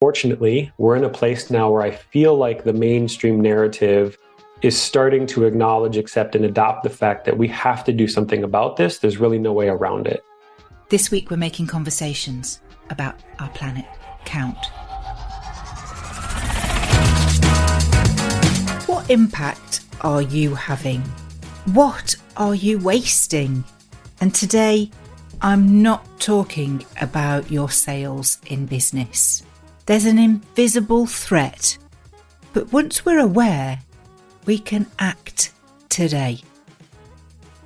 Fortunately, we're in a place now where I feel like the mainstream narrative is starting to acknowledge, accept, and adopt the fact that we have to do something about this. There's really no way around it. This week, we're making conversations about our planet count. What impact are you having? What are you wasting? And today, I'm not talking about your sales in business. There's an invisible threat. But once we're aware, we can act today.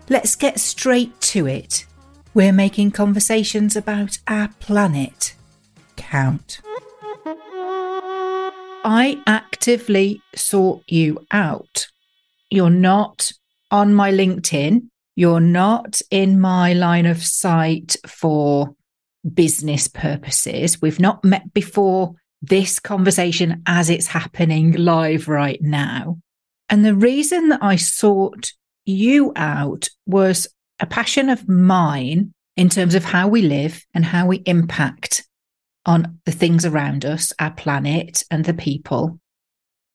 Let's get straight to it. We're making conversations about our planet count. I actively sought you out. You're not on my LinkedIn. You're not in my line of sight for business purposes. We've not met before this conversation as it's happening live right now. And the reason that I sought you out was a passion of mine in terms of how we live and how we impact on the things around us, our planet and the people,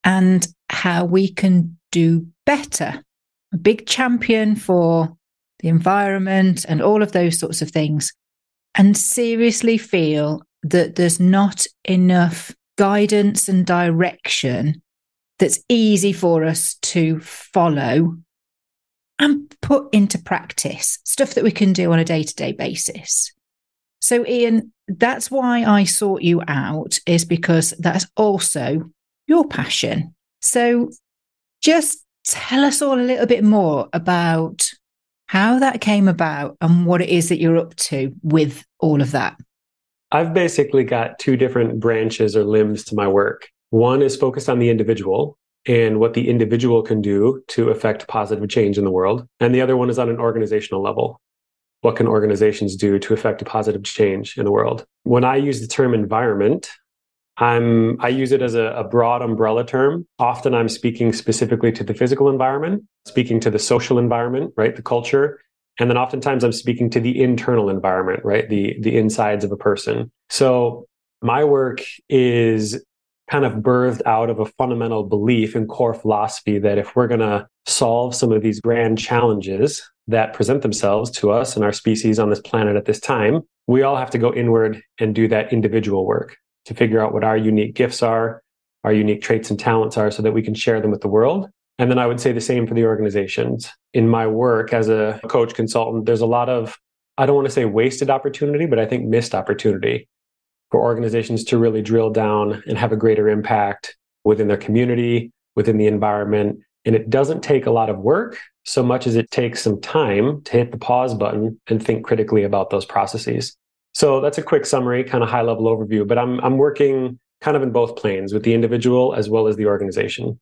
and how we can do better. A big champion for the environment and all of those sorts of things, and seriously feel that there's not enough guidance and direction that's easy for us to follow and put into practice, stuff that we can do on a day-to-day basis. So, Ian, that's why I sought you out, is because that's also your passion. So just tell us all a little bit more about how that came about and what it is that you're up to with all of that. I've basically got two different branches or limbs to my work. One is focused on the individual and what the individual can do to affect positive change in the world. And the other one is on an organizational level. What can organizations do to affect a positive change in the world? When I use the term environment, I use it as a broad umbrella term. Often I'm speaking specifically to the physical environment, speaking to the social environment, right? The culture. And then oftentimes I'm speaking to the internal environment, right? The insides of a person. So my work is kind of birthed out of a fundamental belief and core philosophy that if we're going to solve some of these grand challenges that present themselves to us and our species on this planet at this time, we all have to go inward and do that individual work to figure out what our unique gifts are, our unique traits and talents are, so that we can share them with the world. And then I would say the same for the organizations. In my work as a coach consultant, there's a lot of, I don't want to say wasted opportunity, but I think missed opportunity for organizations to really drill down and have a greater impact within their community, within the environment. And it doesn't take a lot of work so much as it takes some time to hit the pause button and think critically about those processes. So that's a quick summary, kind of high-level overview, but I'm working kind of in both planes with the individual as well as the organization.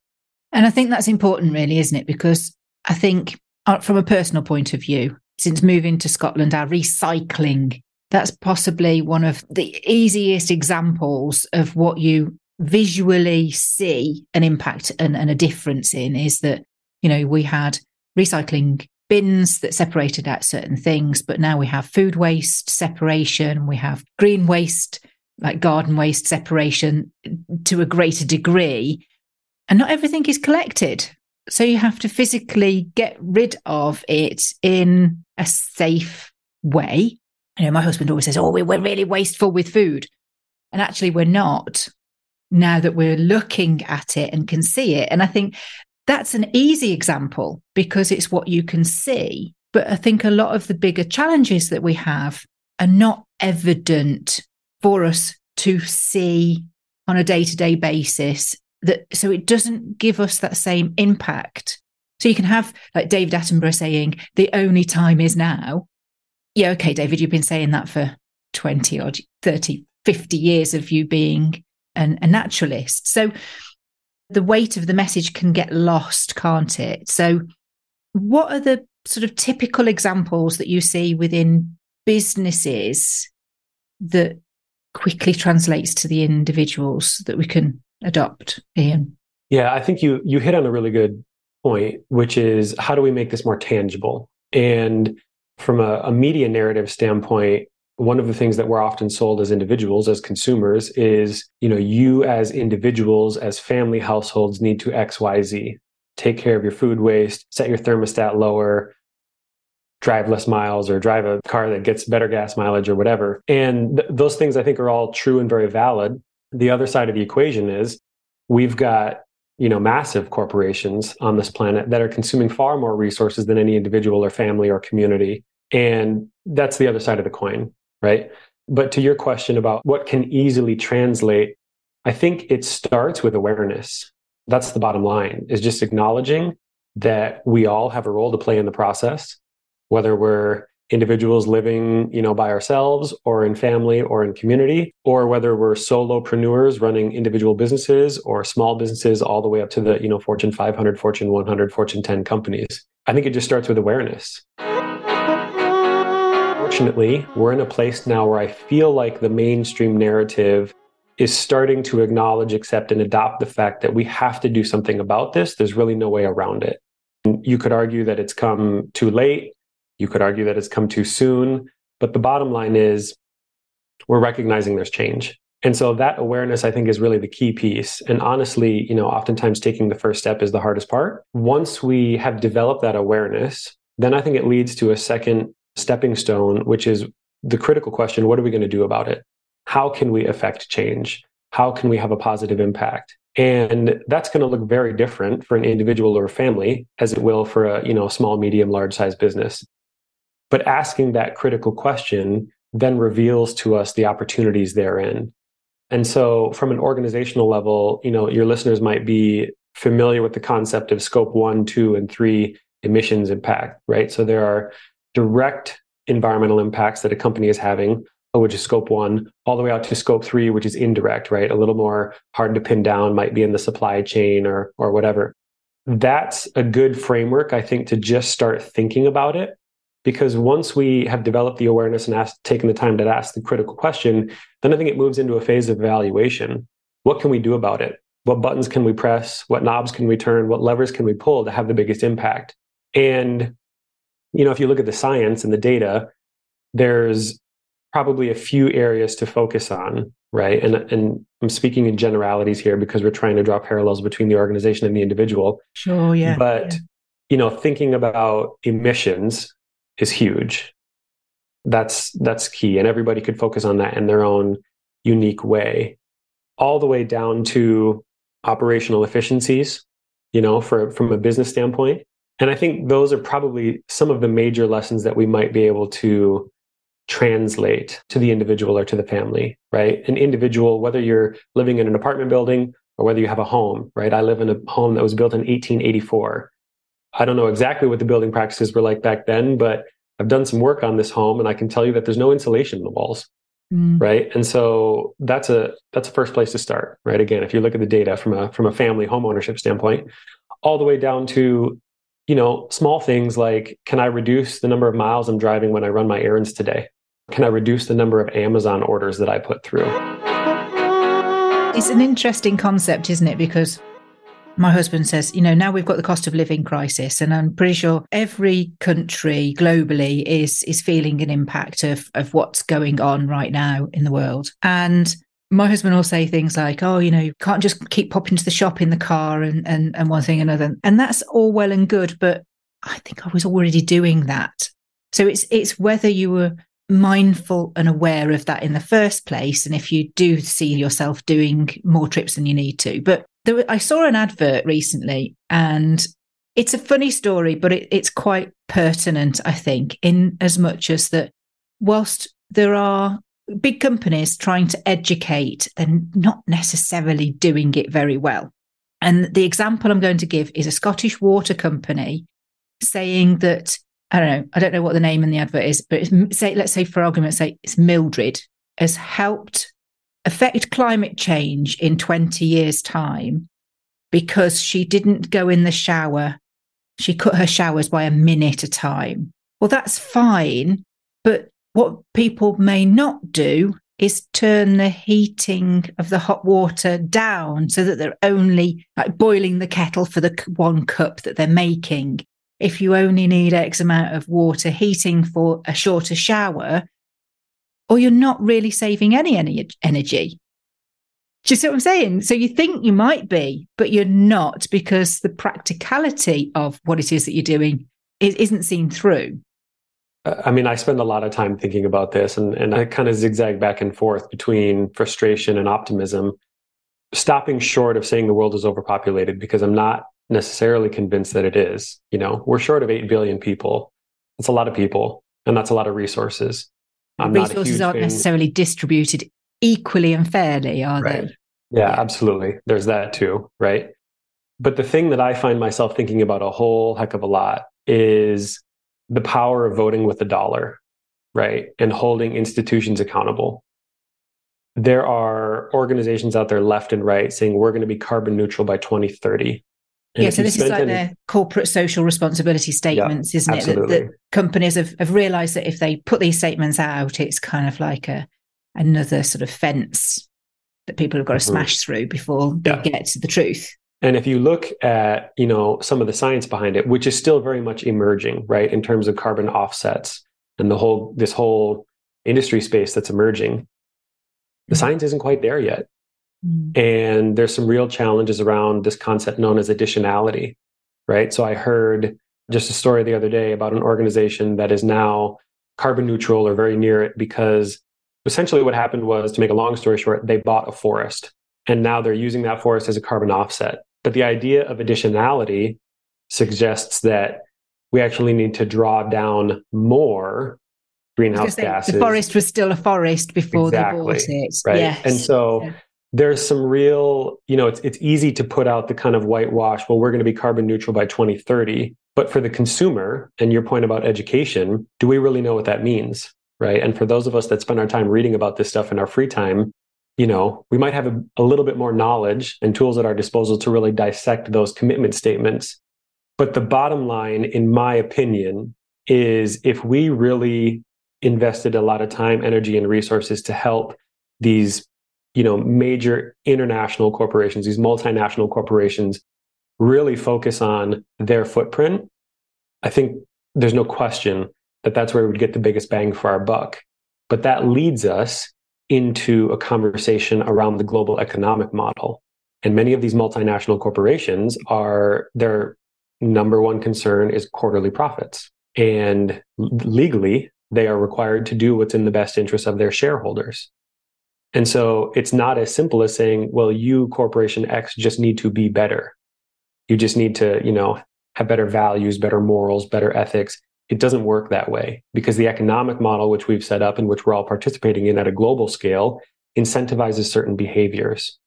And I think that's important really, isn't it? Because I think from a personal point of view, since moving to Scotland, our recycling, that's possibly one of the easiest examples of what you visually see an impact and a difference in, is that, you know, we had recycling bins that separated out certain things, but now we have food waste separation, we have green waste, like garden waste separation to a greater degree, and not everything is collected. So you have to physically get rid of it in a safe way. You know, my husband always says, oh, we're really wasteful with food. And actually we're not, now that we're looking at it and can see it. And I think that's an easy example because it's what you can see. But I think a lot of the bigger challenges that we have are not evident for us to see on a day-to-day basis. So it doesn't give us that same impact. So you can have, like David Attenborough saying, the only time is now. Yeah, okay, David, you've been saying that for 20 or 30, 50 years of you being a naturalist. So the weight of the message can get lost, can't it? So what are the sort of typical examples that you see within businesses that quickly translates to the individuals that we can adopt, Ian? Yeah, I think you hit on a really good point, which is how do we make this more tangible? And from a media narrative standpoint, One of the things that we're often sold as individuals, as consumers, is, you know, you as individuals, as family households need to X, Y, Z. Take care of your food waste, set your thermostat lower, drive less miles, or drive a car that gets better gas mileage or whatever. And those things I think are all true and very valid. The other side of the equation is we've got, you know, massive corporations on this planet that are consuming far more resources than any individual or family or community. And that's the other side of the coin, right? But to your question about what can easily translate, I think it starts with awareness. That's the bottom line, is just acknowledging that we all have a role to play in the process, whether we're individuals living, you know, by ourselves or in family or in community, or whether we're solopreneurs running individual businesses or small businesses all the way up to the, you know, Fortune 500, Fortune 100, Fortune 10 companies. I think it just starts with awareness. Fortunately, we're in a place now where I feel like the mainstream narrative is starting to acknowledge, accept, and adopt the fact that we have to do something about this. There's really no way around it. And you could argue that it's come too late. You could argue that it's come too soon. But the bottom line is we're recognizing there's change. And so that awareness, I think, is really the key piece. And honestly, you know, oftentimes taking the first step is the hardest part. Once we have developed that awareness, then I think it leads to a second stepping stone, which is the critical question, what are we going to do about it? How can we affect change? How can we have a positive impact? And that's going to look very different for an individual or a family as it will for a, you know, small, medium, large size business. But asking that critical question then reveals to us the opportunities therein. And so from an organizational level, you know, your listeners might be familiar with the concept of scope 1, 2, and 3 emissions impact, right? So there are direct environmental impacts that a company is having, which is scope 1, all the way out to scope 3, which is indirect, right? A little more hard to pin down, might be in the supply chain or whatever. That's a good framework, I think, to just start thinking about it. Because once we have developed the awareness and taken the time to ask the critical question, then I think it moves into a phase of evaluation. What can we do about it? What buttons can we press? What knobs can we turn? What levers can we pull to have the biggest impact? And, you know, if you look at the science and the data, there's probably a few areas to focus on, right? And I'm speaking in generalities here because we're trying to draw parallels between the organization and the individual. Sure, yeah. But, you know, thinking about emissions is huge. That's key. And everybody could focus on that in their own unique way, all the way down to operational efficiencies, you know, from a business standpoint. And I think those are probably some of the major lessons that we might be able to translate to the individual or to the family, right? An individual, whether you're living in an apartment building or whether you have a home, right? I live in a home that was built in 1884. I don't know exactly what the building practices were like back then, but I've done some work on this home and I can tell you that there's no insulation in the walls, right? And so that's a first place to start, right? Again, if you look at the data from a family home ownership standpoint, all the way down to, you know, small things like, can I reduce the number of miles I'm driving when I run my errands today? Can I reduce the number of Amazon orders that I put through? It's an interesting concept, isn't it? Because my husband says, you know, now we've got the cost of living crisis, and I'm pretty sure every country globally is feeling an impact of what's going on right now in the world. And my husband will say things like, oh, you know, you can't just keep popping to the shop in the car and one thing another. And that's all well and good, but I think I was already doing that. So it's whether you were mindful and aware of that in the first place, and if you do see yourself doing more trips than you need to. But I saw an advert recently, and it's a funny story, but it's quite pertinent, I think, in as much as that whilst there are big companies trying to educate, they're not necessarily doing it very well. And the example I'm going to give is a Scottish water company saying that, I don't know what the name in the advert is, but let's say for argument's sake, it's Mildred has helped affect climate change in 20 years' time because she didn't go in the shower. She cut her showers by a minute a time. Well, that's fine, but what people may not do is turn the heating of the hot water down so that they're only like boiling the kettle for the one cup that they're making. If you only need X amount of water heating for a shorter shower, or you're not really saving any energy. Do you see what I'm saying? So you think you might be, but you're not, because the practicality of what it is that you're doing isn't seen through. I mean, I spend a lot of time thinking about this, and I kind of zigzag back and forth between frustration and optimism, stopping short of saying the world is overpopulated, because I'm not necessarily convinced that it is. You know, we're short of 8 billion people. That's a lot of people, and that's a lot of resources. Resources aren't necessarily distributed equally and fairly, are they? Yeah, absolutely. There's that too, right? But the thing that I find myself thinking about a whole heck of a lot is the power of voting with the dollar, right? And holding institutions accountable. There are organizations out there left and right saying we're going to be carbon neutral by 2030. And yeah, so this is like their corporate social responsibility statements, isn't it? That companies have realized that if they put these statements out, it's kind of like another sort of fence that people have got to smash through before they get to the truth. And if you look at, you know, some of the science behind it, which is still very much emerging, right, in terms of carbon offsets and the whole, this whole industry space that's emerging, the science isn't quite there yet. And there's some real challenges around this concept known as additionality, right? So I heard just a story the other day about an organization that is now carbon neutral or very near it, because essentially what happened was, to make a long story short, they bought a forest, and now they're using that forest as a carbon offset. But the idea of additionality suggests that we actually need to draw down more greenhouse gases. The forest was still a forest before they bought it. Right? Yes. And so there's some real, you know, it's easy to put out the kind of whitewash, well, we're going to be carbon neutral by 2030. But for the consumer, and your point about education, do we really know what that means? Right. And for those of us that spend our time reading about this stuff in our free time, you know, we might have a little bit more knowledge and tools at our disposal to really dissect those commitment statements. But the bottom line, in my opinion, is if we really invested a lot of time, energy, and resources to help these, you know, major international corporations, these multinational corporations, really focus on their footprint, I think there's no question that that's where we would get the biggest bang for our buck. But that leads us into a conversation around the global economic model. And many of these multinational corporations, are their number one concern is quarterly profits. And legally, they are required to do what's in the best interest of their shareholders. And so it's not as simple as saying, well, you, corporation X, just need to be better. You just need to, you know, have better values, better morals, better ethics. It doesn't work that way, because the economic model, which we've set up and which we're all participating in at a global scale, incentivizes certain behaviors.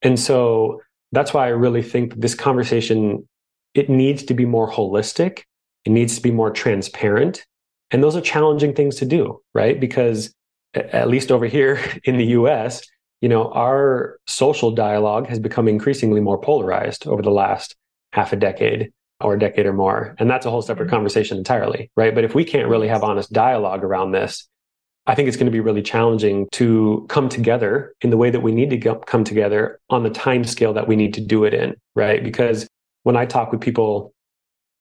And so that's why I really think that this conversation, it needs to be more holistic. It needs to be more transparent. And those are challenging things to do, right? Because at least over here in the US, you know, our social dialogue has become increasingly more polarized over the last half a decade, or a decade or more. And that's a whole separate conversation entirely, right? But if we can't really have honest dialogue around this, I think it's going to be really challenging to come together in the way that we need to come together on the time scale that we need to do it in, right? Because when I talk with people,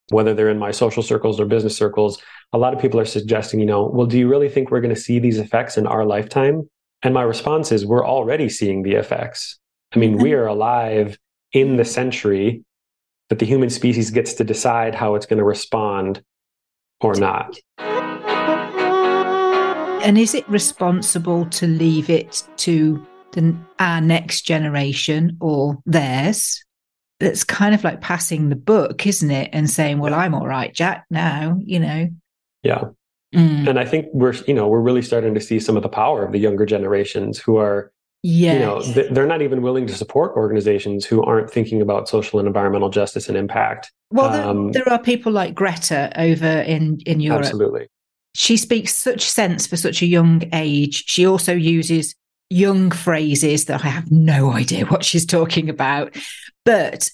whether they're in my social circles or business circles, a lot of people are suggesting, you know, well, do you really think we're going to see these effects in our lifetime? And my response is, we're already seeing the effects. I mean, we are alive in the century that the human species gets to decide how it's going to respond or not. And is it responsible to leave it to our next generation or theirs? That's kind of like passing the book, isn't it? And saying, well, I'm all right, Jack, now, you know. Yeah. And I think we're really starting to see some of the power of the younger generations who are, you know, they're not even willing to support organizations who aren't thinking about social and environmental justice and impact. Well, there are people like Greta over in Europe. Absolutely. She speaks such sense for such a young age. She also uses young phrases that I have no idea what she's talking about. But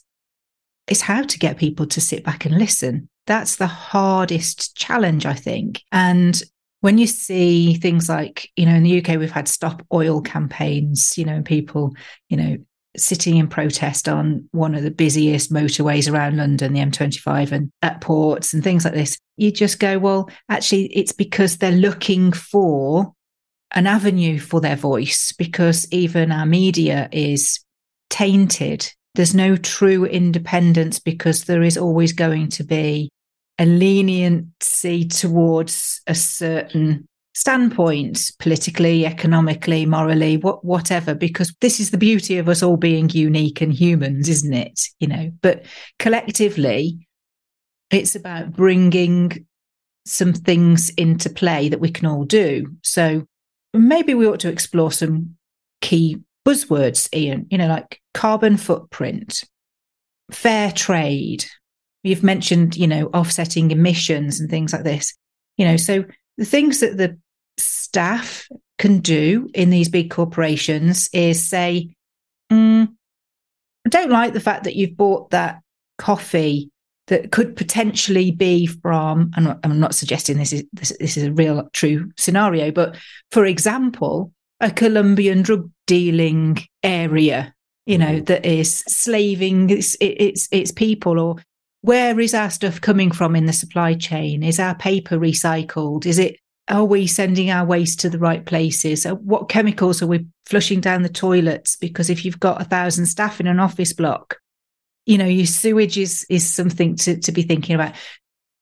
it's how to get people to sit back and listen. That's the hardest challenge, I think. And when you see things like, you know, in the UK, we've had stop oil campaigns, you know, and people, you know, sitting in protest on one of the busiest motorways around London, the M25, and at ports and things like this, you just go, well, actually, it's because they're looking for an avenue for their voice, because even our media is tainted. There's no true independence because there is always going to be a leniency towards a certain standpoint, politically, economically, morally, whatever, because this is the beauty of us all being unique and humans, isn't it? You know, but collectively, it's about bringing some things into play that we can all do. So maybe we ought to explore some key buzzwords, Ian, you know, like carbon footprint, fair trade. You've mentioned, you know, offsetting emissions and things like this, you know, so the things that the staff can do in these big corporations is say, I don't like the fact that you've bought that coffee that could potentially be from, and I'm not suggesting this is a real true scenario, but for example, a Colombian drug dealing area, you know, that is slaving its people. Or where is our stuff coming from in the supply chain? Is our paper recycled? Are we sending our waste to the right places? What chemicals are we flushing down the toilets? Because if you've got 1,000 staff in an office block, you know, your sewage is something to be thinking about.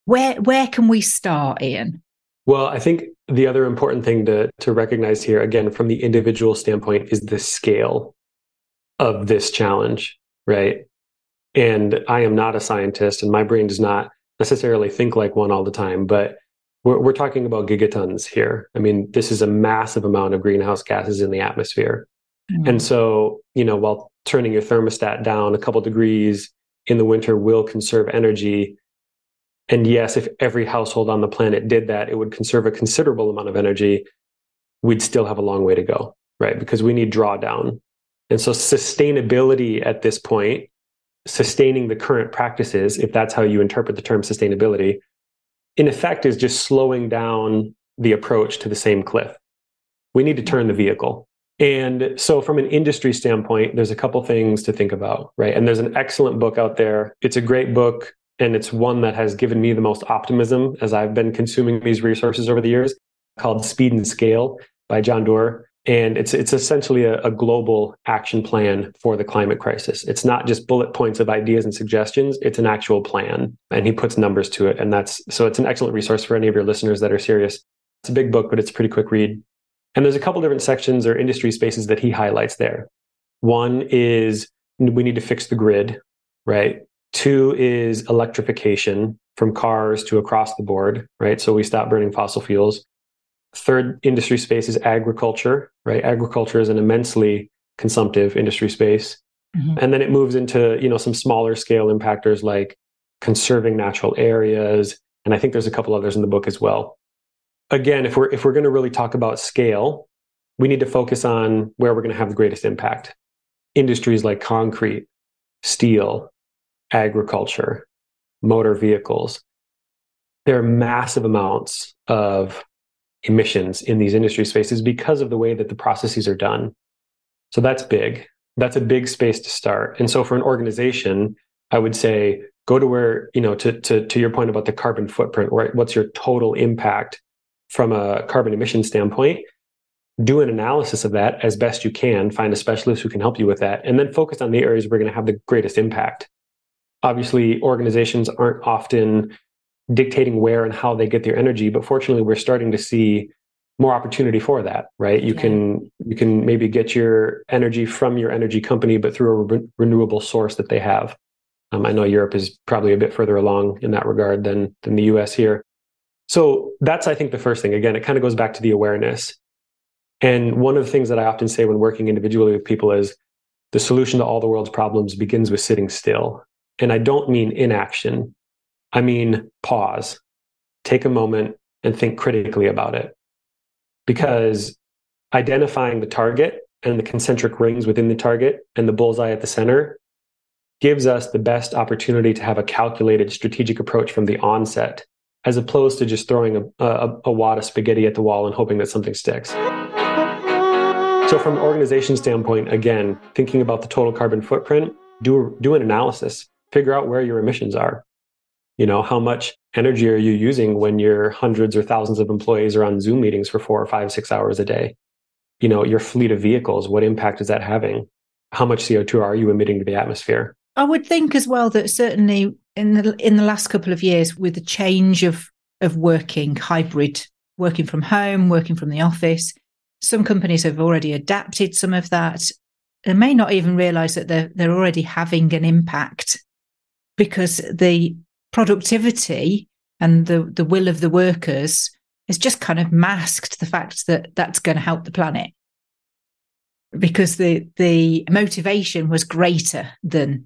Where can we start, Ian? Well, I think the other important thing to recognize here, again, from the individual standpoint, is the scale of this challenge, right? And I am not a scientist, and my brain does not necessarily think like one all the time, but we're talking about gigatons here. I mean, this is a massive amount of greenhouse gases in the atmosphere. Mm-hmm. And so, you know, while turning your thermostat down a couple degrees in the winter will conserve energy, and yes, if every household on the planet did that, it would conserve a considerable amount of energy. We'd still have a long way to go, right? Because we need drawdown. And so sustainability at this point, sustaining the current practices, if that's how you interpret the term sustainability, in effect is just slowing down the approach to the same cliff. We need to turn the vehicle. And so from an industry standpoint, there's a couple things to think about, right? And there's an excellent book out there. It's a great book. And it's one that has given me the most optimism as I've been consuming these resources over the years, called Speed and Scale by John Doerr. And it's essentially a global action plan for the climate crisis. It's not just bullet points of ideas and suggestions. It's an actual plan. And he puts numbers to it. And so it's an excellent resource for any of your listeners that are serious. It's a big book, but it's a pretty quick read. And there's a couple different sections or industry spaces that he highlights there. One is we need to fix the grid, right? Two is electrification from cars to across the board, right? So we stop burning fossil fuels. Third industry space is agriculture, right? Agriculture is an immensely consumptive industry space. Mm-hmm. And then it moves into, you know, some smaller scale impactors like conserving natural areas. And I think there's a couple others in the book as well. Again, if we're going to really talk about scale, we need to focus on where we're going to have the greatest impact. Industries like concrete, steel, agriculture, motor vehicles. There are massive amounts of emissions in these industry spaces because of the way that the processes are done. So that's big. That's a big space to start. And so for an organization, I would say, go to where, you know, to your point about the carbon footprint, right? What's your total impact from a carbon emission standpoint? Do an analysis of that as best you can, find a specialist who can help you with that, and then focus on the areas where we're going to have the greatest impact. Obviously, organizations aren't often dictating where and how they get their energy, but fortunately, we're starting to see more opportunity for that, right? You can maybe get your energy from your energy company, but through a renewable source that they have. I know Europe is probably a bit further along in that regard than the US here. So that's, I think, the first thing. Again, it kind of goes back to the awareness. And one of the things that I often say when working individually with people is the solution to all the world's problems begins with sitting still. And I don't mean inaction. I mean pause, take a moment and think critically about it. Because identifying the target and the concentric rings within the target and the bullseye at the center gives us the best opportunity to have a calculated strategic approach from the onset, as opposed to just throwing a wad of spaghetti at the wall and hoping that something sticks. So from an organization standpoint, again, thinking about the total carbon footprint, do an analysis. Figure out where your emissions are. You know, how much energy are you using when your hundreds or thousands of employees are on Zoom meetings for 4 or 5, 6 hours a day? You know, your fleet of vehicles, what impact is that having? How much CO2 are you emitting to the atmosphere? I would think as well that certainly in the last couple of years, with the change of working, hybrid, working from home, working from the office, some companies have already adapted some of that and may not even realize that they're already having an impact, because the productivity and the will of the workers has just kind of masked the fact that that's going to help the planet, because the motivation was greater than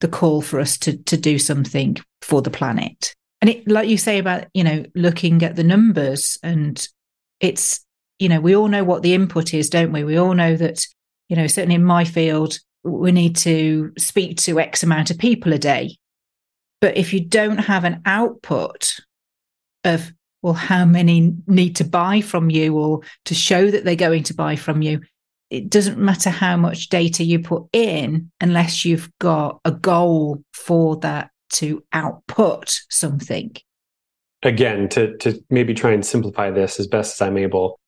the call for us to do something for the planet. And it, like you say about, you know, looking at the numbers, and it's, you know, we all know what the input is, don't we? We all know that, you know, certainly in my field, we need to speak to X amount of people a day. But if you don't have an output of, well, how many need to buy from you or to show that they're going to buy from you, it doesn't matter how much data you put in unless you've got a goal for that to output something. Again, to maybe try and simplify this as best as I'm able,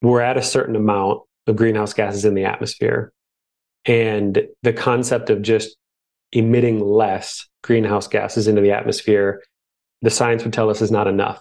we're at a certain amount of greenhouse gases in the atmosphere. And the concept of just emitting less greenhouse gases into the atmosphere, the science would tell us, is not enough.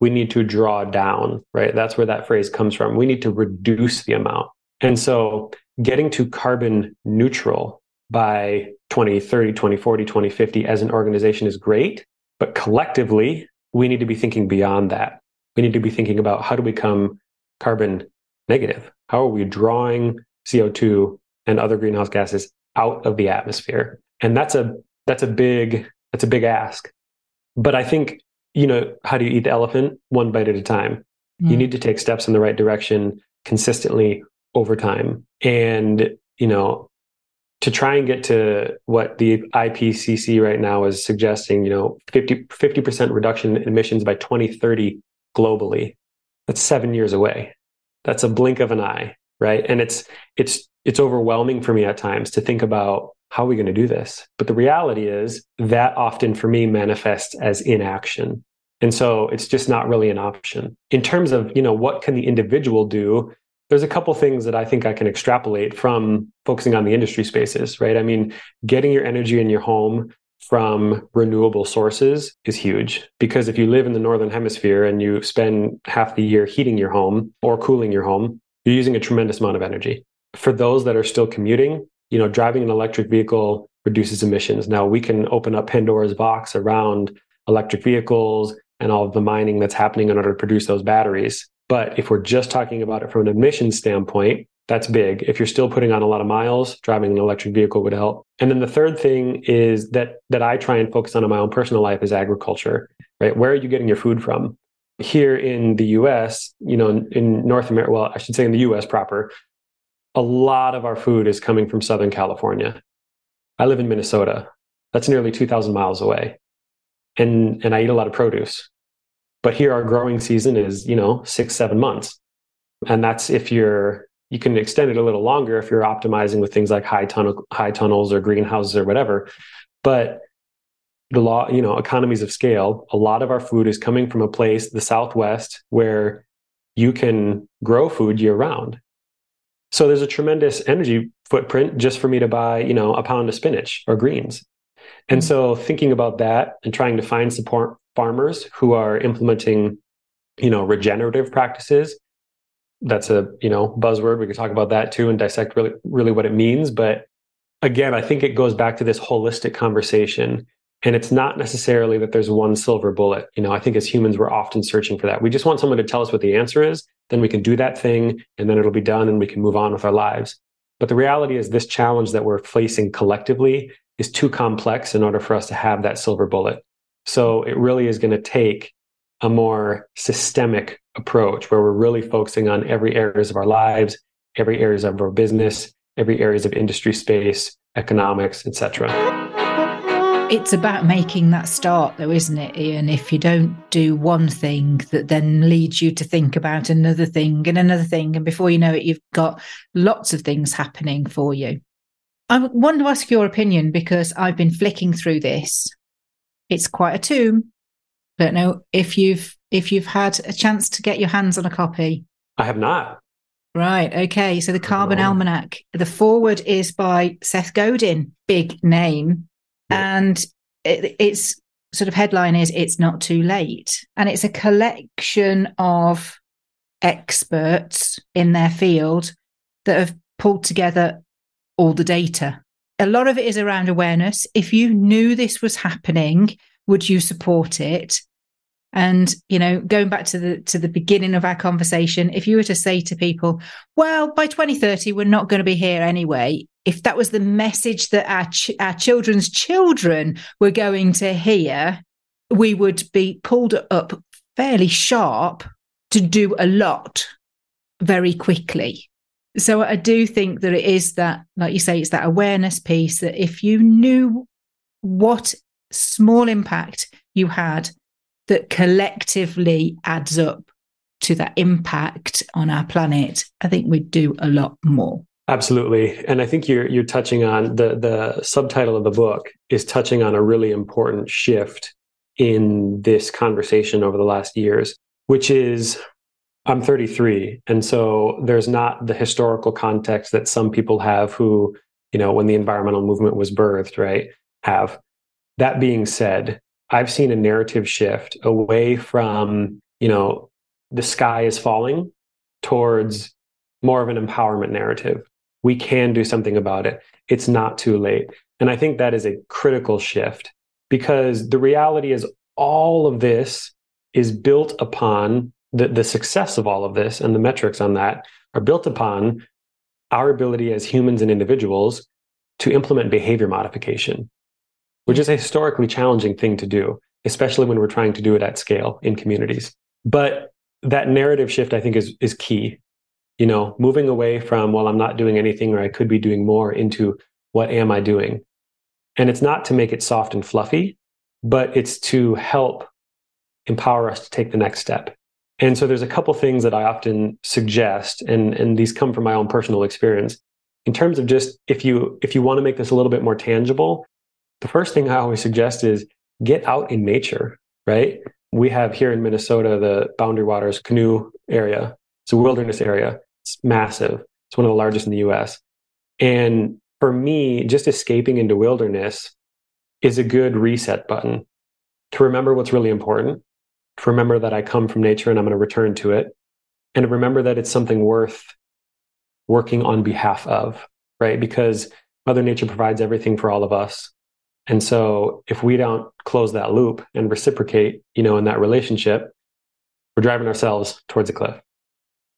We need to draw down, right? That's where that phrase comes from. We need to reduce the amount. And so getting to carbon neutral by 2030, 2040, 2050 as an organization is great, but collectively, we need to be thinking beyond that. We need to be thinking about, how do we become carbon negative? How are we drawing CO2 and other greenhouse gases out of the atmosphere? And that's a big ask. But I think, you know, how do you eat the elephant? One bite at a time. Mm. You need to take steps in the right direction consistently over time. And, you know, to try and get to what the IPCC right now is suggesting, you know, 50% reduction in emissions by 2030 globally, that's 7 years away. That's a blink of an eye, right? And it's overwhelming for me at times to think about, how are we going to do this? But the reality is that often for me manifests as inaction. And so it's just not really an option. In terms of, you know, what can the individual do? There's a couple things that I think I can extrapolate from focusing on the industry spaces, right? I mean, getting your energy in your home from renewable sources is huge, because if you live in the Northern Hemisphere and you spend half the year heating your home or cooling your home, you're using a tremendous amount of energy. For those that are still commuting, you know, driving an electric vehicle reduces emissions. Now, we can open up Pandora's box around electric vehicles and all of the mining that's happening in order to produce those batteries. But if we're just talking about it from an emissions standpoint, that's big. If you're still putting on a lot of miles, driving an electric vehicle would help. And then the third thing is that I try and focus on in my own personal life is agriculture, right? Where are you getting your food from? Here in the US, you know, in North America, well, I should say in the US proper, a lot of our food is coming from Southern California. I live in Minnesota. That's nearly 2,000 miles away. And I eat a lot of produce. But here our growing season is, you know, 6-7 months. And that's if you can extend it a little longer if you're optimizing with things like high tunnels or greenhouses or whatever. But economies of scale, a lot of our food is coming from a place, the Southwest, where you can grow food year round. So there's a tremendous energy footprint just for me to buy, you know, a pound of spinach or greens. And so thinking about that and trying to find support farmers who are implementing, you know, regenerative practices, that's a, you know, buzzword. We could talk about that too and dissect really, really what it means. But again, I think it goes back to this holistic conversation. And it's not necessarily that there's one silver bullet. You know, I think as humans, we're often searching for that. We just want someone to tell us what the answer is. Then we can do that thing and then it'll be done and we can move on with our lives. But the reality is this challenge that we're facing collectively is too complex in order for us to have that silver bullet. So it really is going to take a more systemic approach where we're really focusing on every areas of our lives, every areas of our business, every areas of industry space, economics, etc. It's about making that start though, isn't it, Ian? If you don't do one thing that then leads you to think about another thing, and before you know it, you've got lots of things happening for you. I want to ask your opinion because I've been flicking through this It's quite a tomb. I don't know if you've had a chance to get your hands on a copy. I have not. Right. Okay. So the Carbon Almanac. The foreword is by Seth Godin, big name, and it's sort of headline is "It's Not Too Late," and it's a collection of experts in their field that have pulled together all the data. A lot of it is around awareness. If you knew this was happening, would you support it? And, you know, going back to the beginning of our conversation, if you were to say to people, well, by 2030, we're not going to be here anyway. If that was the message that our children's children were going to hear, we would be pulled up fairly sharp to do a lot very quickly. So I do think that it is that, like you say, it's that awareness piece that if you knew what small impact you had, that collectively adds up to that impact on our planet, I think we'd do a lot more. Absolutely. And I think you're touching on the subtitle of the book is touching on a really important shift in this conversation over the last years, which is I'm 33. And so there's not the historical context that some people have who, you know, when the environmental movement was birthed, right, have. That being said, I've seen a narrative shift away from, you know, the sky is falling towards more of an empowerment narrative. We can do something about it. It's not too late. And I think that is a critical shift because the reality is all of this is built upon the success of all of this, and the metrics on that are built upon our ability as humans and individuals to implement behavior modification, which is a historically challenging thing to do, especially when we're trying to do it at scale in communities. But that narrative shift, I think, is key. You know, moving away from, well, I'm not doing anything or I could be doing more into what am I doing? And it's not to make it soft and fluffy, but it's to help empower us to take the next step. And so there's a couple things that I often suggest, and these come from my own personal experience, in terms of just if you want to make this a little bit more tangible. The first thing I always suggest is get out in nature, right? We have here in Minnesota, the Boundary Waters Canoe Area. It's a wilderness area. It's massive. It's one of the largest in the US. And for me, just escaping into wilderness is a good reset button to remember what's really important, to remember that I come from nature and I'm going to return to it, and to remember that it's something worth working on behalf of, right? Because Mother Nature provides everything for all of us. And so if we don't close that loop and reciprocate, you know, in that relationship, we're driving ourselves towards a cliff.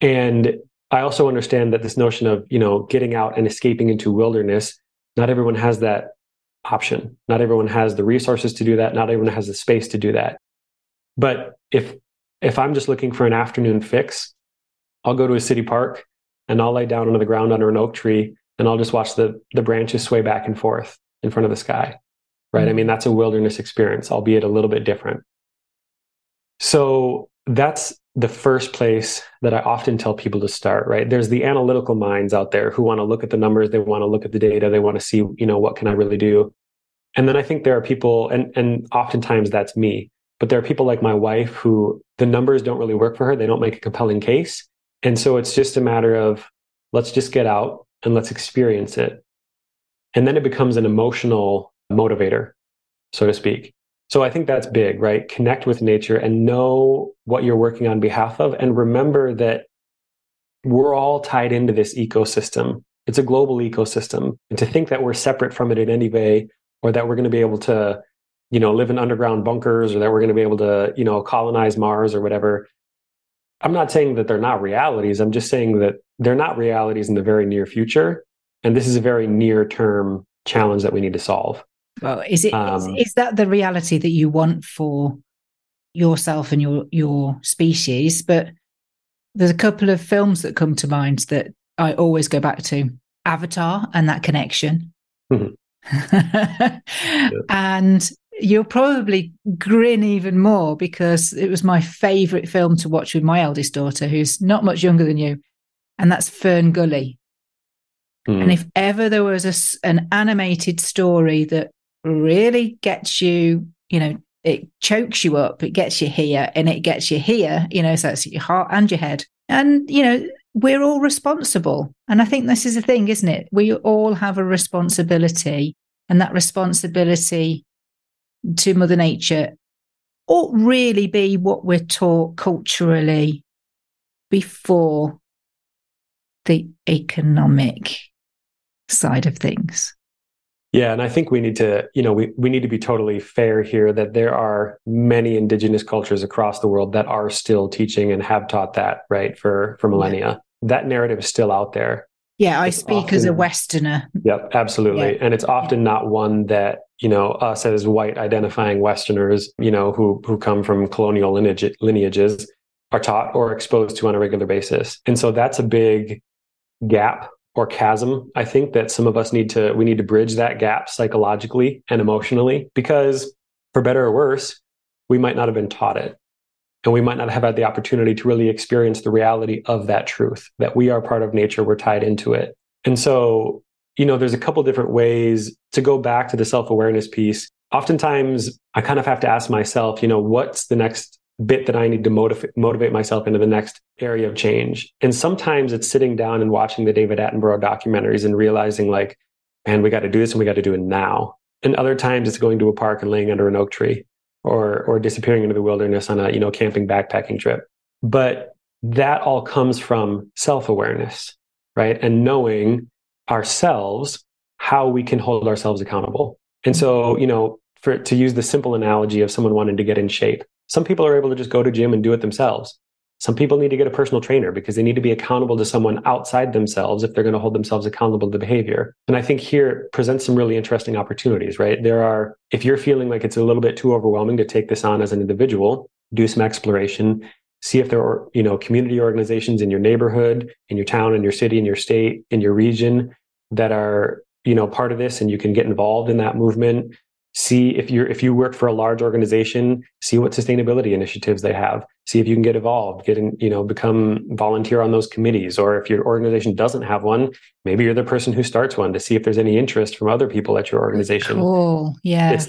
And I also understand that this notion of, you know, getting out and escaping into wilderness, not everyone has that option. Not everyone has the resources to do that. Not everyone has the space to do that. But if I'm just looking for an afternoon fix, I'll go to a city park and I'll lay down on the ground under an oak tree and I'll just watch the branches sway back and forth in front of the sky. Right? I mean, that's a wilderness experience, albeit a little bit different. So that's the first place that I often tell people to start, right? There's the analytical minds out there who want to look at the numbers, they want to look at the data, they want to see, you know, what can I really do? And then I think there are people, and oftentimes that's me, but there are people like my wife who the numbers don't really work for her. They don't make a compelling case. And so it's just a matter of let's just get out and let's experience it. And then it becomes an emotional motivator, so to speak. So I think that's big, right? Connect with nature and know what you're working on behalf of. And remember that we're all tied into this ecosystem. It's a global ecosystem. And to think that we're separate from it in any way, or that we're going to be able to, you know, live in underground bunkers, or that we're going to be able to, you know, colonize Mars or whatever. I'm not saying that they're not realities. I'm just saying that they're not realities in the very near future. And this is a very near-term challenge that we need to solve. Well, is that the reality that you want for yourself and your species? But there's a couple of films that come to mind that I always go back to: Avatar and that connection. Mm-hmm. Yeah. And you'll probably grin even more because it was my favorite film to watch with my eldest daughter, who's not much younger than you, and that's Fern Gully. And if ever there was an animated story that really gets you, you know, it chokes you up, it gets you here and it gets you here, you know, so that's your heart and your head. And, you know, we're all responsible. And I think this is the thing, isn't it? We all have a responsibility, and that responsibility to Mother Nature ought really be what we're taught culturally before the economic side of things. Yeah, and I think we need to, you know, we need to be totally fair here that there are many indigenous cultures across the world that are still teaching and have taught that, right, for millennia. Yeah. That narrative is still out there. Yeah, I speak often, as a Westerner. Yep, absolutely. Yeah. And it's often not one that, you know, us as white identifying Westerners, you know, who come from colonial lineages are taught or exposed to on a regular basis. And so that's a big gap or chasm. I think that some of us we need to bridge that gap psychologically and emotionally, because for better or worse, we might not have been taught it. And we might not have had the opportunity to really experience the reality of that truth, that we are part of nature, we're tied into it. And so, you know, there's a couple different ways to go back to the self-awareness piece. Oftentimes, I kind of have to ask myself, you know, what's the next bit that I need to motivate myself into the next area of change? And sometimes it's sitting down and watching the David Attenborough documentaries and realizing like, man, we got to do this and we got to do it now. And other times it's going to a park and laying under an oak tree. Or disappearing into the wilderness on a, you know, camping backpacking trip. But that all comes from self-awareness, right? And knowing ourselves, how we can hold ourselves accountable. And so, you know, to use the simple analogy of someone wanting to get in shape, some people are able to just go to gym and do it themselves. Some people need to get a personal trainer because they need to be accountable to someone outside themselves if they're going to hold themselves accountable to the behavior. And I think here it presents some really interesting opportunities, right? If you're feeling like it's a little bit too overwhelming to take this on as an individual, do some exploration, see if there are, you know, community organizations in your neighborhood, in your town, in your city, in your state, in your region that are, you know, part of this, and you can get involved in that movement. See if you work for a large organization, see what sustainability initiatives they have. See if you can get involved, become volunteer on those committees. Or if your organization doesn't have one, maybe you're the person who starts one to see if there's any interest from other people at your organization. Cool. Yeah. It's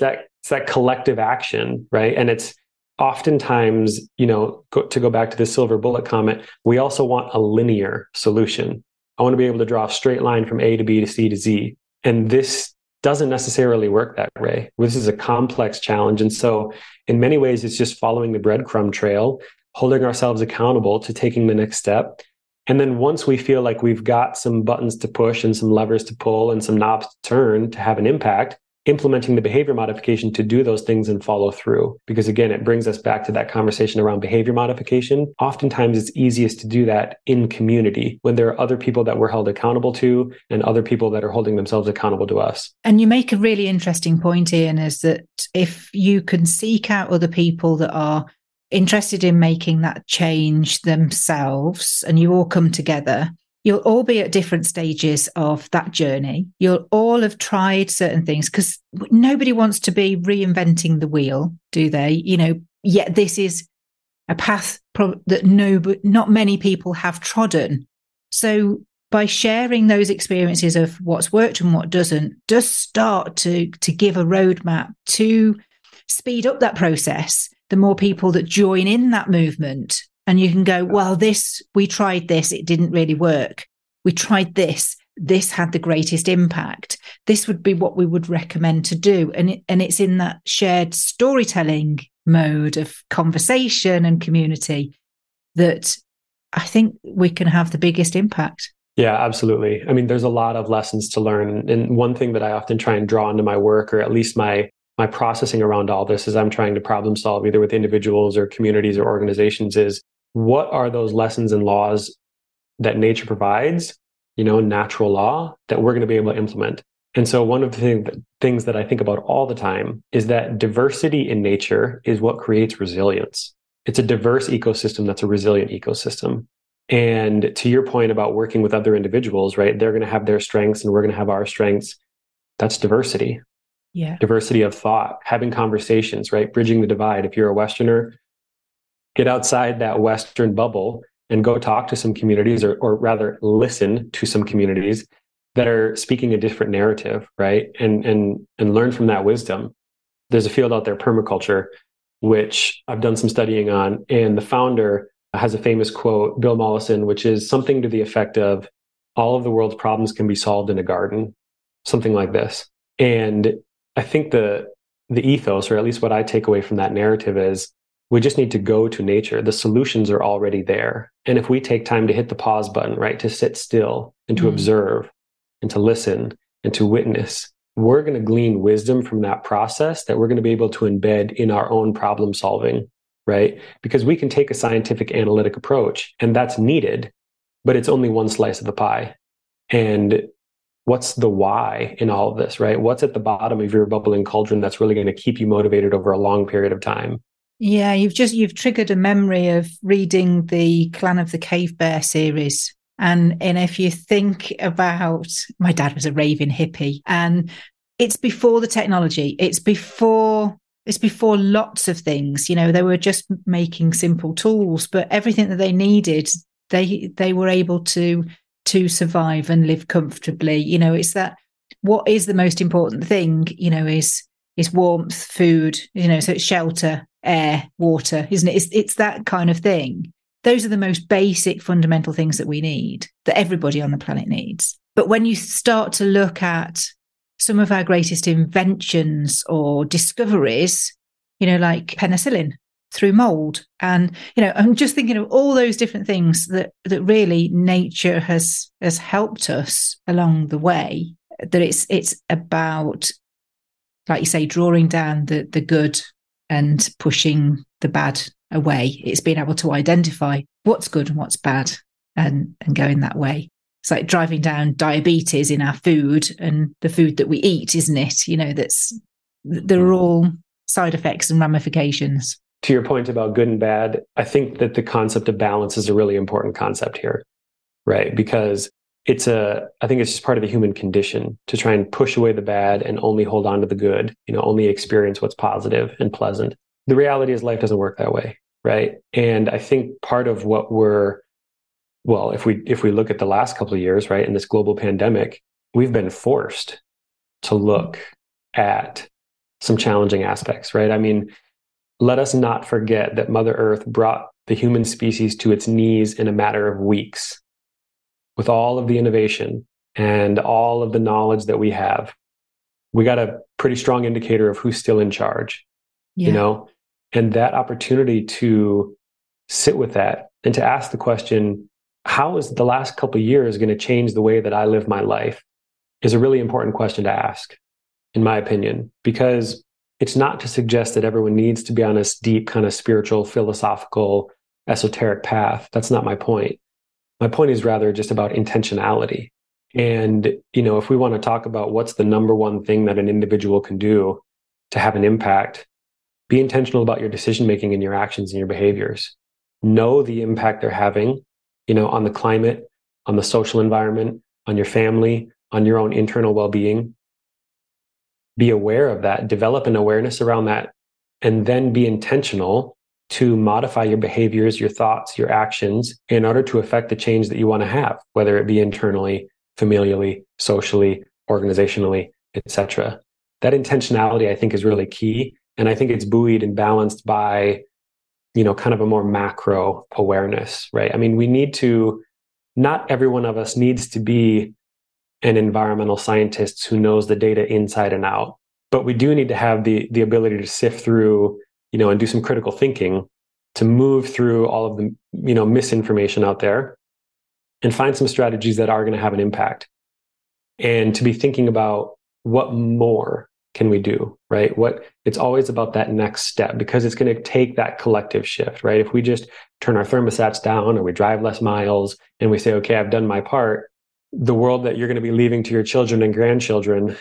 that collective action, right? And it's oftentimes, you know, to go back to the silver bullet comment, we also want a linear solution. I want to be able to draw a straight line from A to B to C to Z. And this doesn't necessarily work that way. This is a complex challenge. And so in many ways, it's just following the breadcrumb trail, holding ourselves accountable to taking the next step. And then once we feel like we've got some buttons to push and some levers to pull and some knobs to turn to have an impact, implementing the behavior modification to do those things and follow through. Because again, it brings us back to that conversation around behavior modification. Oftentimes it's easiest to do that in community when there are other people that we're held accountable to and other people that are holding themselves accountable to us. And you make a really interesting point, Ian, is that if you can seek out other people that are interested in making that change themselves, and you all come together, you'll all be at different stages of that journey. You'll all have tried certain things, because nobody wants to be reinventing the wheel, do they? You know, yet this is a path that not many people have trodden. So by sharing those experiences of what's worked and what doesn't, does start to give a roadmap to speed up that process. The more people that join in that movement, and you can go, well, we tried this, it didn't really work. We tried this had the greatest impact. This would be what we would recommend to do. And it's in that shared storytelling mode of conversation and community that I think we can have the biggest impact. Yeah, absolutely. I mean, there's a lot of lessons to learn. And one thing that I often try and draw into my work, or at least my processing around all this, is I'm trying to problem solve either with individuals or communities or organizations, is what are those lessons and laws that nature provides, you know, natural law, that we're going to be able to implement. And so one of the things that I think about all the time is that diversity in nature is what creates resilience. It's a diverse ecosystem that's a resilient ecosystem. And to your point about working with other individuals, right, they're going to have their strengths and we're going to have our strengths. That's diversity. Yeah. Diversity of thought, having conversations, right? Bridging the divide. If you're a Westerner, get outside that Western bubble and go talk to some communities, or rather listen to some communities that are speaking a different narrative, right? And learn from that wisdom. There's a field out there, permaculture, which I've done some studying on. And the founder has a famous quote, Bill Mollison, which is something to the effect of, all of the world's problems can be solved in a garden, something like this. And I think the ethos, or at least what I take away from that narrative, is we just need to go to nature. The solutions are already there. And if we take time to hit the pause button, right, to sit still and to observe and to listen and to witness, we're going to glean wisdom from that process that we're going to be able to embed in our own problem solving, right? Because we can take a scientific analytic approach, and that's needed, but it's only one slice of the pie. And what's the why in all of this, right? What's at the bottom of your bubbling cauldron that's really going to keep you motivated over a long period of time? Yeah, you've triggered a memory of reading the Clan of the Cave Bear series. And if you think about, my dad was a raving hippie, and it's before the technology, it's before lots of things. You know, they were just making simple tools, but everything that they needed, they were able to survive and live comfortably. You know, it's that, what is the most important thing, you know, is warmth, food, you know, so it's shelter, air, water, isn't it? It's that kind of thing. Those are the most basic fundamental things that we need, that everybody on the planet needs. But when you start to look at some of our greatest inventions or discoveries, you know, like penicillin through mold, and, you know, I'm just thinking of all those different things that really nature has helped us along the way, that it's about, like you say, drawing down the good and pushing the bad away. It's being able to identify what's good and what's bad and going that way. It's like driving down diabetes in our food and the food that we eat, isn't it? You know, they're all side effects and ramifications. To your point about good and bad, I think that the concept of balance is a really important concept here, right? Because I think it's just part of the human condition to try and push away the bad and only hold on to the good, you know, only experience what's positive and pleasant. The reality is life doesn't work that way, right? And I think part of what if we look at the last couple of years, right, in this global pandemic, we've been forced to look at some challenging aspects, right? I mean, let us not forget that Mother Earth brought the human species to its knees in a matter of weeks. With all of the innovation and all of the knowledge that we have, we got a pretty strong indicator of who's still in charge, you know, and that opportunity to sit with that and to ask the question, how is the last couple of years going to change the way that I live my life, is a really important question to ask, in my opinion, because it's not to suggest that everyone needs to be on this deep kind of spiritual, philosophical, esoteric path. That's not my point. My point is rather just about intentionality. And, you know, if we want to talk about what's the number one thing that an individual can do to have an impact, be intentional about your decision-making and your actions and your behaviors. Know the impact they're having, you know, on the climate, on the social environment, on your family, on your own internal well-being. Be aware of that, develop an awareness around that, and then be intentional to modify your behaviors, your thoughts, your actions in order to affect the change that you want to have, whether it be internally, familially, socially, organizationally, etc. That intentionality, I think, is really key. And I think it's buoyed and balanced by, you know, kind of a more macro awareness, right? I mean, not every one of us needs to be an environmental scientist who knows the data inside and out. But we do need to have the ability to sift through, you know, and do some critical thinking to move through all of the, you know, misinformation out there and find some strategies that are going to have an impact. And to be thinking about what more can we do, right? It's always about that next step, because it's going to take that collective shift, right? If we just turn our thermostats down or we drive less miles and we say, okay, I've done my part, the world that you're going to be leaving to your children and grandchildren,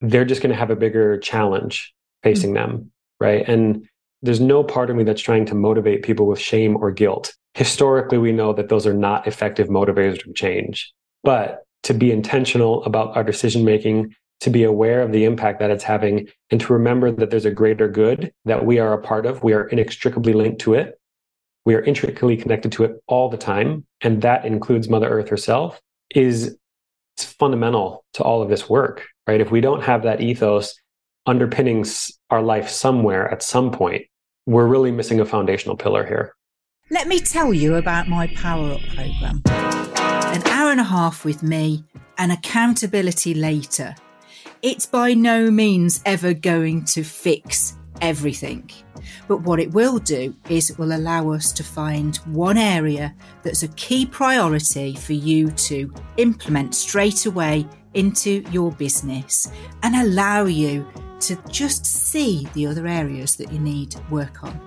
they're just going to have a bigger challenge facing them, right? And there's no part of me that's trying to motivate people with shame or guilt. Historically, we know that those are not effective motivators to change. But to be intentional about our decision-making, to be aware of the impact that it's having, and to remember that there's a greater good that we are a part of. We are inextricably linked to it. We are intricately connected to it all the time. And that includes Mother Earth herself. It's fundamental to all of this work, right? If we don't have that ethos underpinning our life somewhere at some point, we're really missing a foundational pillar here. Let me tell you about my Power Up program. An hour and a half with me and accountability later. It's by no means ever going to fix everything. But what it will do is it will allow us to find one area that's a key priority for you to implement straight away into your business and allow you to just see the other areas that you need work on.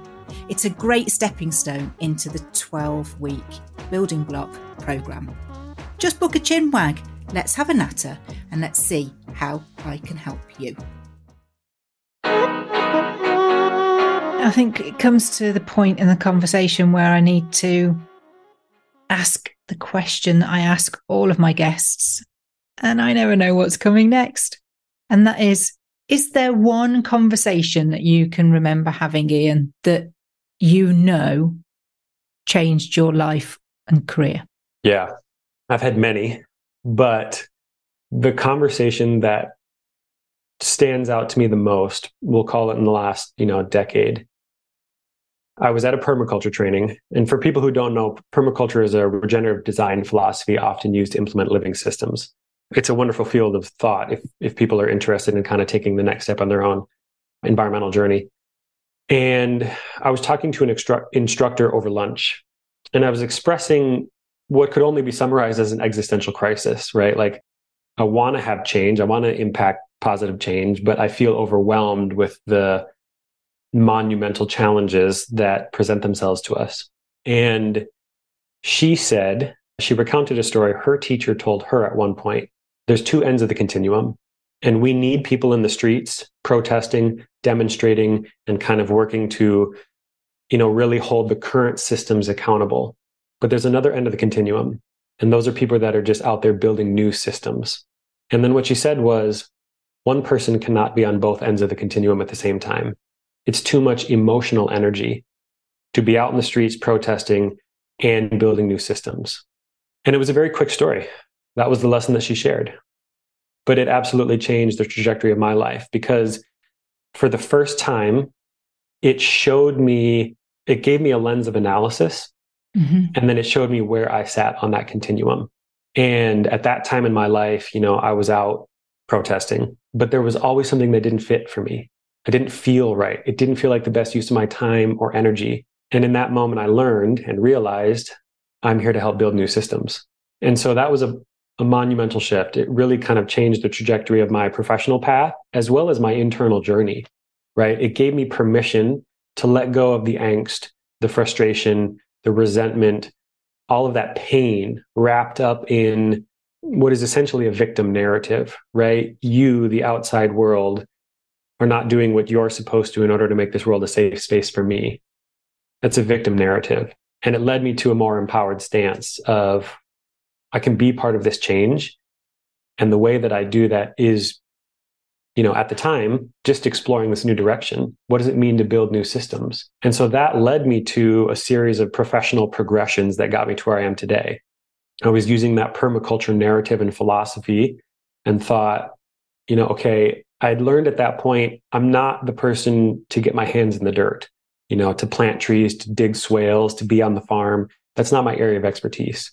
It's a great stepping stone into the 12-week building block programme. Just book a chin wag, let's have a natter, and let's see how I can help you. I think it comes to the point in the conversation where I need to ask the question that I ask all of my guests, and I never know what's coming next. And that is there one conversation that you can remember having, Ian, that you know changed your life and career? Yeah, I've had many, but the conversation that stands out to me the most, we'll call it in the last, decade. I was at a permaculture training. And for people who don't know, permaculture is a regenerative design philosophy often used to implement living systems. It's a wonderful field of thought if people are interested in kind of taking the next step on their own environmental journey. And I was talking to an instructor over lunch, and I was expressing what could only be summarized as an existential crisis, right? Like, I want to have change. I want to impact positive change, but I feel overwhelmed with the monumental challenges that present themselves to us. And she said, she recounted a story her teacher told her at one point. There's two ends of the continuum, and we need people in the streets protesting, demonstrating, and kind of working to, really hold the current systems accountable. But there's another end of the continuum, and those are people that are just out there building new systems. And then what she said was, one person cannot be on both ends of the continuum at the same time. It's too much emotional energy to be out in the streets protesting and building new systems. And it was a very quick story. That was the lesson that she shared. But it absolutely changed the trajectory of my life, because for the first time, it gave me a lens of analysis. Mm-hmm. And then it showed me where I sat on that continuum. And at that time in my life, I was out protesting, but there was always something that didn't fit for me. I didn't feel right. It didn't feel like the best use of my time or energy. And in that moment, I learned and realized I'm here to help build new systems. And so that was a monumental shift. It really kind of changed the trajectory of my professional path as well as my internal journey, right? It gave me permission to let go of the angst, the frustration, the resentment, all of that pain wrapped up in what is essentially a victim narrative, right? You, the outside world, are not doing what you're supposed to in order to make this world a safe space for me. That's a victim narrative. And it led me to a more empowered stance of, I can be part of this change. And the way that I do that is, at the time, just exploring this new direction. What does it mean to build new systems? And so that led me to a series of professional progressions that got me to where I am today. I was using that permaculture narrative and philosophy and thought, okay, I'd learned at that point, I'm not the person to get my hands in the dirt, to plant trees, to dig swales, to be on the farm. That's not my area of expertise.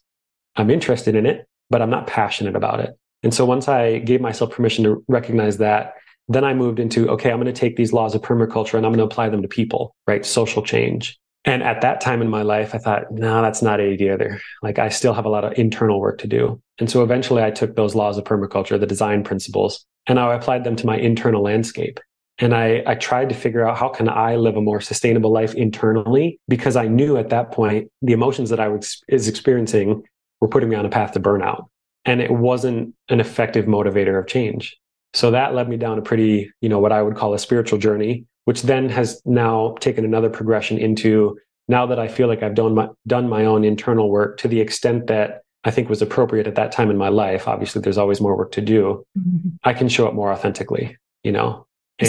I'm interested in it, but I'm not passionate about it. And so once I gave myself permission to recognize that, then I moved into, okay, I'm going to take these laws of permaculture and I'm going to apply them to people, right? Social change. And at that time in my life, I thought, no, that's not it either. Like, I still have a lot of internal work to do. And so eventually I took those laws of permaculture, the design principles, and I applied them to my internal landscape. And I tried to figure out, how can I live a more sustainable life internally? Because I knew at that point, the emotions that I was experiencing were putting me on a path to burnout. And it wasn't an effective motivator of change. So that led me down a pretty, what I would call a spiritual journey, which then has now taken another progression into, now that I feel like I've done my own internal work to the extent that I think was appropriate at that time in my life. Obviously, there's always more work to do. Mm-hmm. I can show up more authentically, Is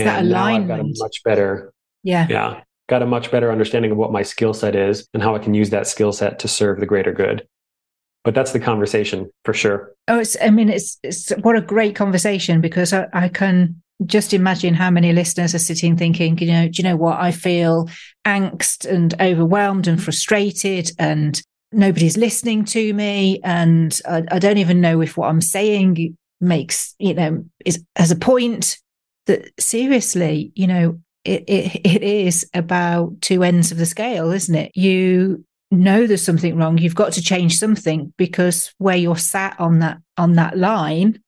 that alignment? Now I've got a much better, got a much better understanding of what my skill set is and how I can use that skill set to serve the greater good. But that's the conversation for sure. Oh, it's what a great conversation, because I can just imagine how many listeners are sitting thinking, you know, do you know what? I feel angst and overwhelmed and frustrated and nobody's listening to me. And I don't even know if what I'm saying makes, you know, has a point. That seriously, you know, it is about two ends of the scale, isn't it? You know there's something wrong. You've got to change something because where you're sat on that line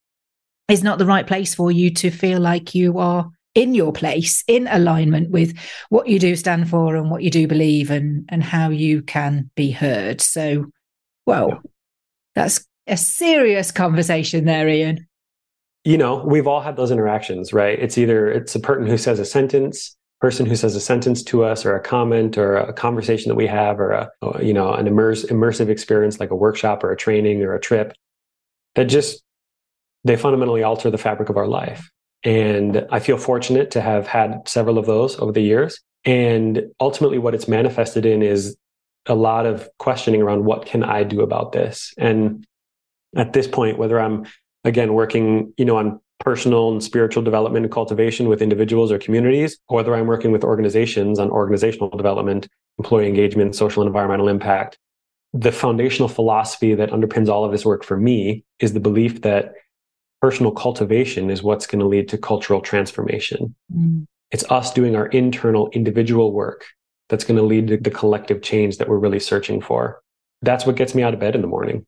is not the right place for you to feel like you are in your place, in alignment with what you do stand for and what you do believe and how you can be heard. So, well, that's a serious conversation there, Ian. You know, we've all had those interactions, right? It's a person who says a sentence to us or a comment or a conversation that we have or, you know, an immersive experience like a workshop or a training or a trip that just, they fundamentally alter the fabric of our life. And I feel fortunate to have had several of those over the years. And ultimately what it's manifested in is a lot of questioning around what can I do about this? And at this point, whether I'm again, working, you know, on personal and spiritual development and cultivation with individuals or communities, or whether I'm working with organizations on organizational development, employee engagement, social and environmental impact. The foundational philosophy that underpins all of this work for me is the belief that personal cultivation is what's going to lead to cultural transformation. Mm. It's us doing our internal individual work that's going to lead to the collective change that we're really searching for. That's what gets me out of bed in the morning.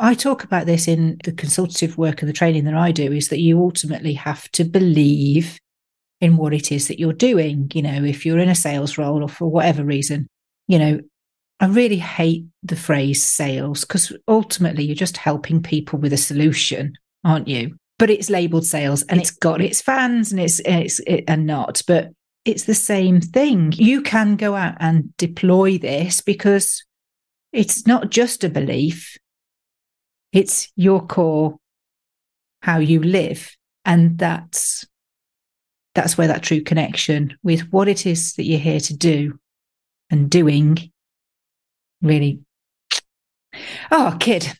I talk about this in the consultative work and the training that I do, is that you ultimately have to believe in what it is that you're doing. You know, if you're in a sales role or for whatever reason, you know, I really hate the phrase sales because ultimately you're just helping people with a solution, aren't you? But it's labeled sales and it's got its fans and it's not, but it's the same thing. You can go out and deploy this because it's not just a belief. It's your core, how you live. And that's where that true connection with what it is that you're here to do and doing really. Oh, kid,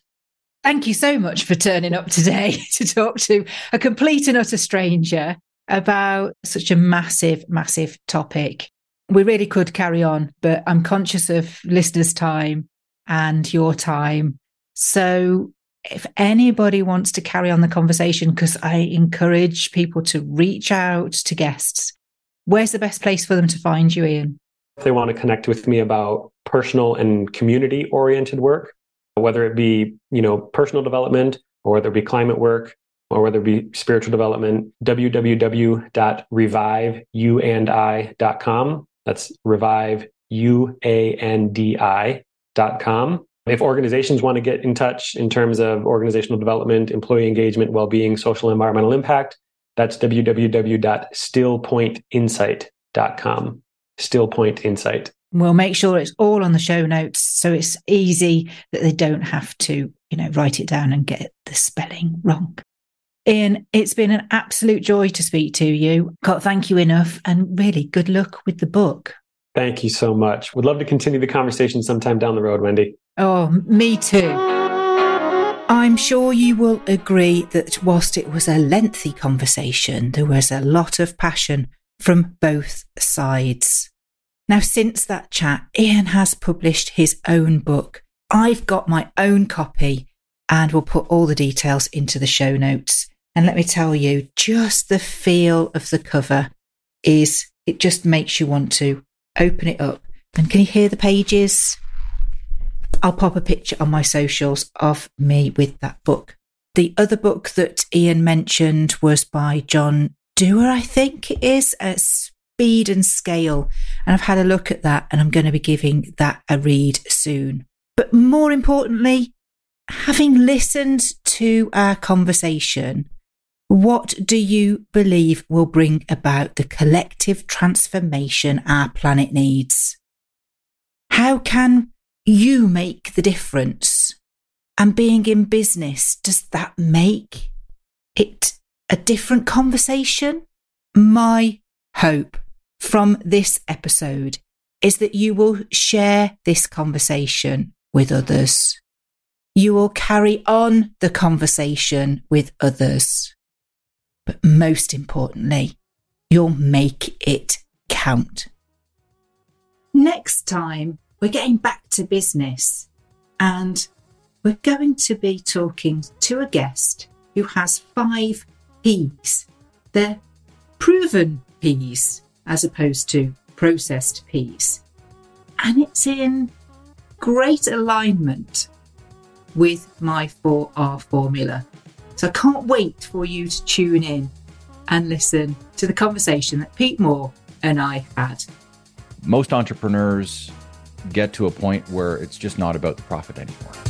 thank you so much for turning up today to talk to a complete and utter stranger about such a massive, massive topic. We really could carry on, but I'm conscious of listeners' time and your time. So if anybody wants to carry on the conversation, because I encourage people to reach out to guests, where's the best place for them to find you, Ian? If they want to connect with me about personal and community-oriented work, whether it be, you know, personal development, or whether it be climate work, or whether it be spiritual development, www.ReviveUandI.com. That's ReviveUandI.com. If organizations want to get in touch in terms of organizational development, employee engagement, well-being, social and environmental impact, that's www.stillpointinsight.com. Stillpoint Insight. We'll make sure it's all on the show notes so it's easy that they don't have to, you know, write it down and get the spelling wrong. Ian, it's been an absolute joy to speak to you. Can't thank you enough and really good luck with the book. Thank you so much. Would love to continue the conversation sometime down the road, Wendy. Oh, me too. I'm sure you will agree that whilst it was a lengthy conversation, there was a lot of passion from both sides. Now, since that chat, Ian has published his own book. I've got my own copy and we'll put all the details into the show notes. And let me tell you, just the feel of the cover is, it just makes you want to open it up. And can you hear the pages? I'll pop a picture on my socials of me with that book. The other book that Ian mentioned was by John Doerr, I think it is, Speed and Scale. And I've had a look at that and I'm going to be giving that a read soon. But more importantly, having listened to our conversation, what do you believe will bring about the collective transformation our planet needs? How can you make the difference? And being in business, does that make it a different conversation? My hope from this episode is that you will share this conversation with others. You will carry on the conversation with others. But most importantly, you'll make it count. Next time, we're getting back to business, and we're going to be talking to a guest who has 5 Ps. They're proven Ps as opposed to processed Ps. And it's in great alignment with my 4R formula. So I can't wait for you to tune in and listen to the conversation that Pete Moore and I had. Most entrepreneurs get to a point where it's just not about the profit anymore.